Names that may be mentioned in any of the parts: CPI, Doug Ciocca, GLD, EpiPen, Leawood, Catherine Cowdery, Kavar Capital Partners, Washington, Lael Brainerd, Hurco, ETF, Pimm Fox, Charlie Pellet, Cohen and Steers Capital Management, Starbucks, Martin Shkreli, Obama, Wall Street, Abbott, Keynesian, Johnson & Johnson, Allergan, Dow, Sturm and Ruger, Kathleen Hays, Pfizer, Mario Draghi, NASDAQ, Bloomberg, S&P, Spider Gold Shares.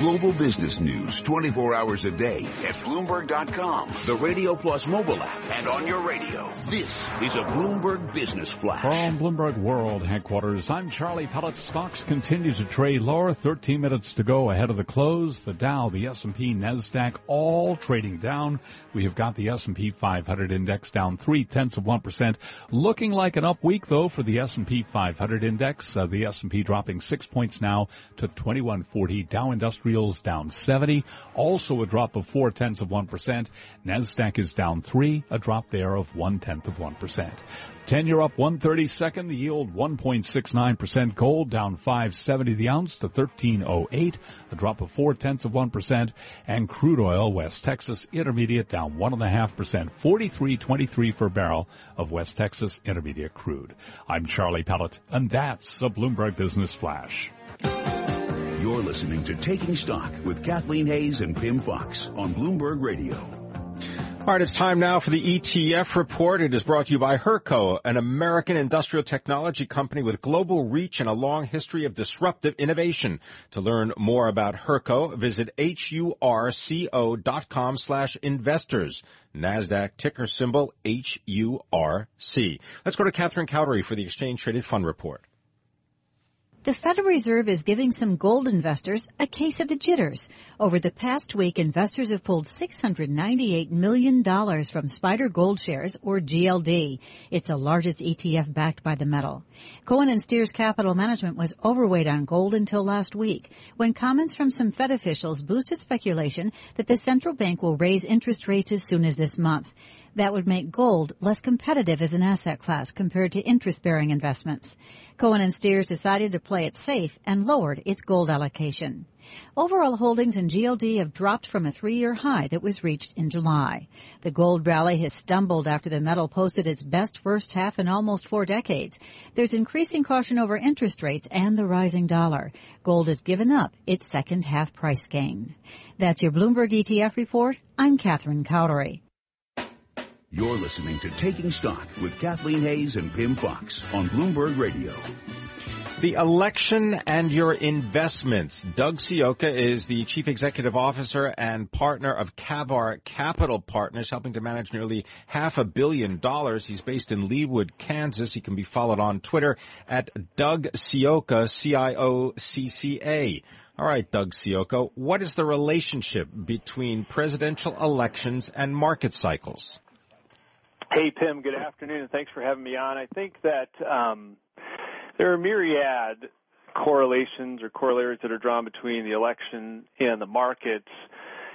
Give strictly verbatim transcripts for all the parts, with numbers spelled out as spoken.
Global business news twenty-four hours a day at Bloomberg dot com, the Radio Plus mobile app, and on your radio. This is a Bloomberg Business Flash. From Bloomberg World Headquarters, I'm Charlie Pellet. Stocks continue to trade lower. thirteen minutes to go ahead of the close. The Dow, the S and P, NASDAQ, all trading down. We have got the S and P five hundred index down three tenths of one percent. Looking like an up week, though, for the S and P five hundred index. Uh, the S and P dropping six points now to twenty-one forty. Dow Industrial down seventy, also a drop of four tenths of one percent. NASDAQ is down three, a drop there of one tenth of one percent. ten-year up one thirty-second, the yield one point six nine percent. Gold down five seventy the ounce to thirteen oh eight, a drop of four tenths of one percent. And crude oil, West Texas Intermediate down one point five percent, forty-three twenty-three for a barrel of West Texas Intermediate crude. I'm Charlie Pellet, and that's a Bloomberg Business Flash. You're listening to Taking Stock with Kathleen Hays and Pimm Fox on Bloomberg Radio. All right, it's time now for the E T F report. It is brought to you by Hurco, an American industrial technology company with global reach and a long history of disruptive innovation. To learn more about Hurco, visit H U R C O dot com slash investors. NASDAQ ticker symbol H U R C. Let's go to Catherine Cowdery for the exchange-traded fund report. The Federal Reserve is giving some gold investors a case of the jitters. Over the past week, investors have pulled six hundred ninety-eight million dollars from Spider Gold Shares, or G L D. It's the largest E T F backed by the metal. Cohen and Steers Capital Management was overweight on gold until last week, when comments from some Fed officials boosted speculation that the central bank will raise interest rates as soon as this month. That would make gold less competitive as an asset class compared to interest-bearing investments. Cohen and Steers decided to play it safe and lowered its gold allocation. Overall holdings in G L D have dropped from a three-year high that was reached in July. The gold rally has stumbled after the metal posted its best first half in almost four decades. There's increasing caution over interest rates and the rising dollar. Gold has given up its second half price gain. That's your Bloomberg E T F report. I'm Catherine Cowdery. You're listening to Taking Stock with Kathleen Hays and Pimm Fox on Bloomberg Radio. The election and your investments. Doug Ciocca is the chief executive officer and partner of Kavar Capital Partners, helping to manage nearly half a billion dollars. He's based in Leawood, Kansas. He can be followed on Twitter at Doug Ciocca, C I O C C A. All right, Doug Ciocca, what is the relationship between presidential elections and market cycles? Hey, Pimm, good afternoon, and thanks for having me on. I think that um, there are myriad correlations or corollaries that are drawn between the election and the markets,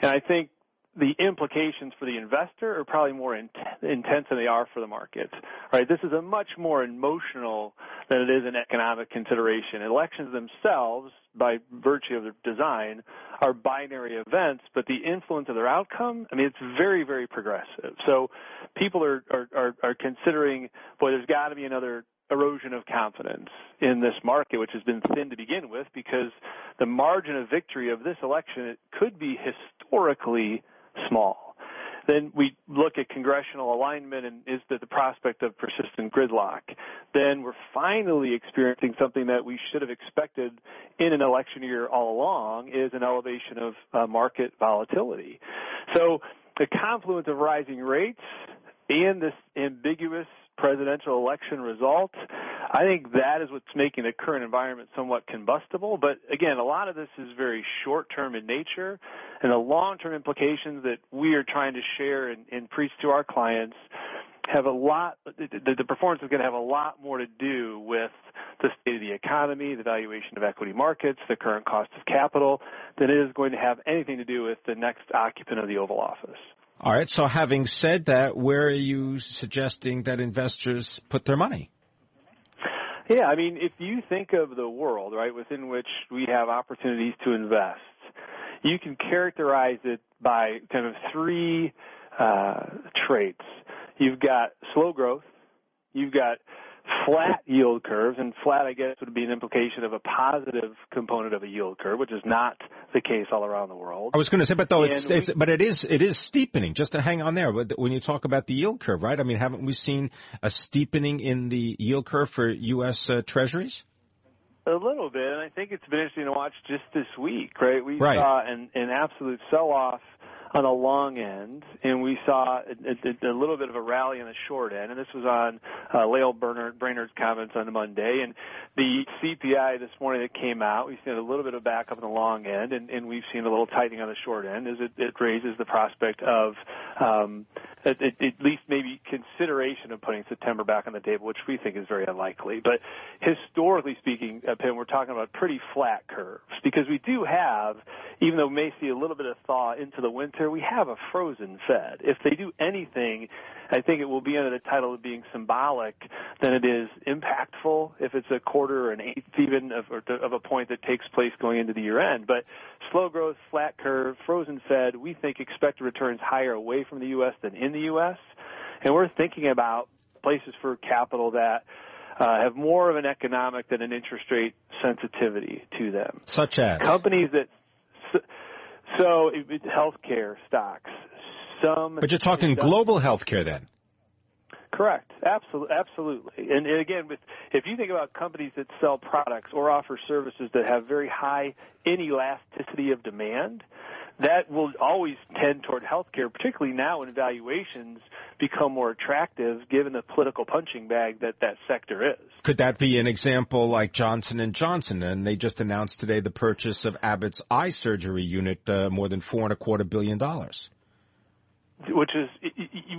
and I think the implications for the investor are probably more in- intense than they are for the market. All right, this is a much more emotional than it is an economic consideration. Elections themselves, by virtue of their design, are binary events, but the influence of their outcome, I mean, it's very, very progressive. So people are, are, are, are considering, boy, there's got to be another erosion of confidence in this market, which has been thin to begin with, because the margin of victory of this election, it could be historically small. Then we look at congressional alignment and is the, the prospect of persistent gridlock. Then we're finally experiencing something that we should have expected in an election year all along, is an elevation of uh, market volatility. So the confluence of rising rates and this ambiguous presidential election results. I think that is what's making the current environment somewhat combustible. But, again, a lot of this is very short-term in nature, and the long-term implications that we are trying to share and, and preach to our clients have a lot the, the performance is going to have a lot more to do with the state of the economy, the valuation of equity markets, the current cost of capital, than it is going to have anything to do with the next occupant of the Oval Office. All right. So having said that, where are you suggesting that investors put their money? Yeah, I mean, if you think of the world, right, within which we have opportunities to invest, you can characterize it by kind of three uh, traits. You've got slow growth, you've got flat yield curves, and flat, I guess, would be an implication of a positive component of a yield curve, which is not the case all around the world. I was going to say, but though it's, we, it's, but it is, it is steepening. Just to hang on there, when you talk about the yield curve, right? I mean, haven't we seen a steepening in the yield curve for U S uh, treasuries? A little bit, and I think it's been interesting to watch just this week, right? We right. saw an, an absolute sell-off on the long end, and we saw a, a, a little bit of a rally on the short end, and this was on uh, Lael Brainerd, Brainerd's comments on Monday, and the C P I this morning that came out, we've seen a little bit of backup on the long end, and, and we've seen a little tightening on the short end as it, it raises the prospect of um, at, at least maybe consideration of putting September back on the table, which we think is very unlikely. But historically speaking, Pimm, we're talking about pretty flat curves because we do have, even though we may see a little bit of thaw into the winter, we have a frozen Fed. If they do anything, I think it will be under the title of being symbolic than it is impactful, if it's a quarter or an eighth even of, or of a point that takes place going into the year end. But slow growth, flat curve, frozen Fed, we think expected returns higher away from the U S than in the U S. And we're thinking about places for capital that uh, have more of an economic than an interest rate sensitivity to them. Such as? Companies that... So it's healthcare stocks. Some, but you're talking global healthcare then. Correct. Absolutely. Absolutely. And again, with, if you think about companies that sell products or offer services that have very high inelasticity of demand, that will always tend toward healthcare, particularly now when valuations become more attractive given the political punching bag that that sector is. Could that be an example like Johnson and Johnson? And they just announced today the purchase of Abbott's eye surgery unit, uh, more than four and a quarter billion dollars. Which is,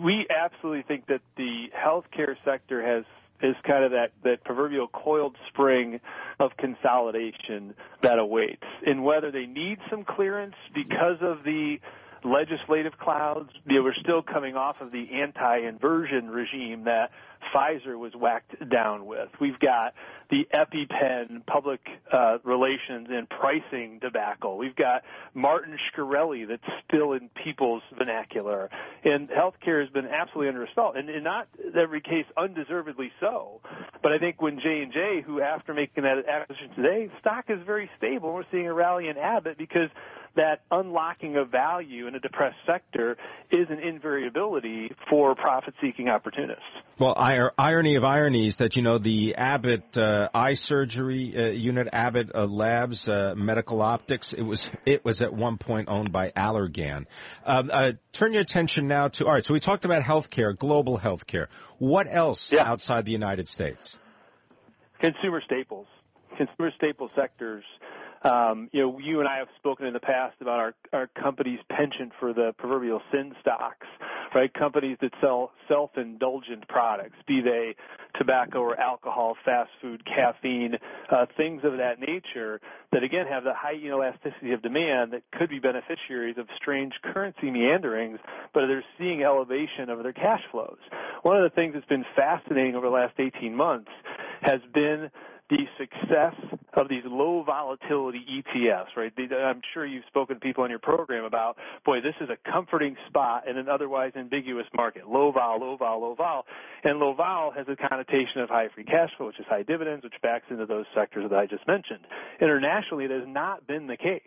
we absolutely think that the healthcare sector has is kind of that, that proverbial coiled spring of consolidation that awaits. And whether they need some clearance because of the legislative clouds, you know, we're still coming off of the anti-inversion regime that Pfizer was whacked down with. We've got the EpiPen public uh, relations and pricing debacle. We've got Martin Shkreli that's still in people's vernacular. And healthcare has been absolutely under assault, and in not every case undeservedly so. But I think when J and J, who after making that acquisition today, stock is very stable. We're seeing a rally in Abbott because that unlocking of value in a depressed sector is an invariability for profit-seeking opportunists. Well, I irony of ironies that, you know, the Abbott uh, eye surgery uh, unit, Abbott uh, Labs, uh, Medical Optics, it was it was at one point owned by Allergan. Um, uh, turn your attention now to, all right, so we talked about healthcare, global healthcare. What else yeah. outside the United States? Consumer staples, consumer staple sectors. Um, you know, you and I have spoken in the past about our, our company's penchant for the proverbial sin stocks, right? Companies that sell self-indulgent products, be they tobacco or alcohol, fast food, caffeine, uh, things of that nature that, again, have the high elasticity of demand that could be beneficiaries of strange currency meanderings, but they're seeing elevation of their cash flows. One of the things that's been fascinating over the last eighteen months has been the success of these low volatility E T Fs, right? I'm sure you've spoken to people on your program about, boy, this is a comforting spot in an otherwise ambiguous market. Low vol, low vol, low vol. And low vol has a connotation of high free cash flow, which is high dividends, which backs into those sectors that I just mentioned. Internationally, it has not been the case.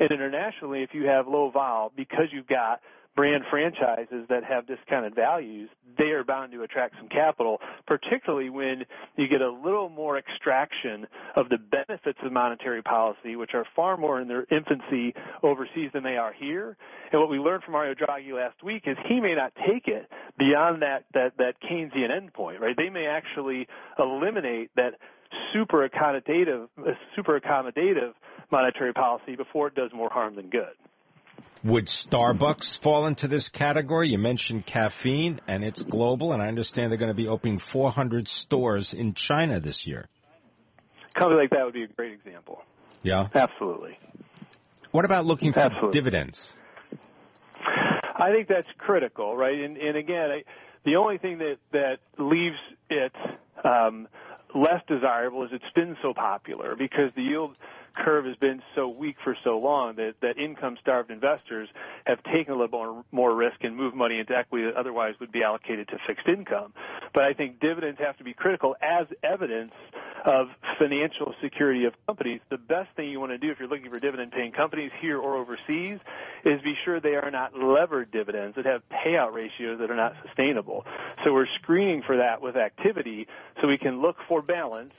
And internationally, if you have low vol, because you've got brand franchises that have discounted values, they are bound to attract some capital, particularly when you get a little more extraction of the benefits of monetary policy, which are far more in their infancy overseas than they are here. And what we learned from Mario Draghi last week is he may not take it beyond that, that, that Keynesian endpoint, right? They may actually eliminate that super accommodative, super accommodative monetary policy before it does more harm than good. Would Starbucks fall into this category? You mentioned caffeine, and it's global, and I understand they're going to be opening four hundred stores in China this year. A company like that would be a great example. Yeah? Absolutely. What about looking for Absolutely. dividends? I think that's critical, right? And, and again, I, the only thing that, that leaves it um, less desirable is it's been so popular because the yield curve has been so weak for so long that, that income-starved investors have taken a little more risk and moved money into equity that otherwise would be allocated to fixed income. But I think dividends have to be critical as evidence of financial security of companies. The best thing you want to do if you're looking for dividend-paying companies here or overseas is be sure they are not levered dividends that have payout ratios that are not sustainable. So we're screening for that with activity so we can look for balance,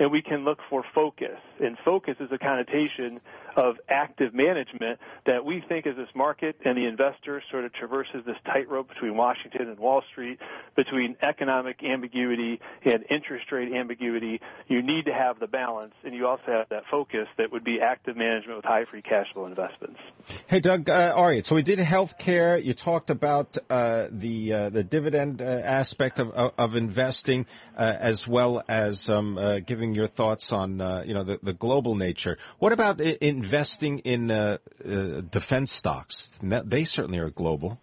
and we can look for focus. And focus is a connotation of active management that we think as this market and the investor sort of traverses this tightrope between Washington and Wall Street, between economic ambiguity and interest rate ambiguity. You need to have the balance, and you also have that focus that would be active management with high free cash flow investments. Hey, Doug, uh, all right, so we did healthcare. You talked about uh, the uh, the dividend uh, aspect of, of, of investing uh, as well as um, uh, giving your thoughts on, uh, you know, the, the global nature. What about I- investing in uh, uh, defense stocks? They certainly are global.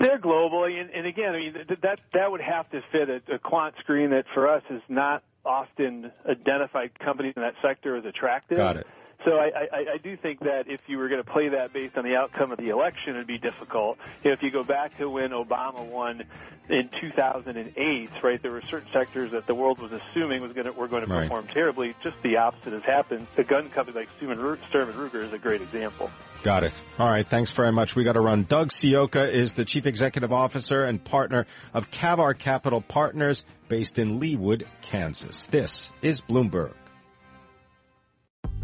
They're global, and, and again, I mean, that that would have to fit a, a quant screen that for us is not often identified companies in that sector as attractive. Got it. So I, I, I do think that if you were going to play that based on the outcome of the election, it would be difficult. If you go back to when Obama won in two thousand eight, right, there were certain sectors that the world was assuming was going to, were going to perform right. terribly. Just the opposite has happened. A gun company like Sturm and Ruger is a great example. Got it. All right. Thanks very much. We got to run. Doug Ciocca is the Chief Executive Officer and partner of Kavar Capital Partners based in Leawood, Kansas. This is Bloomberg.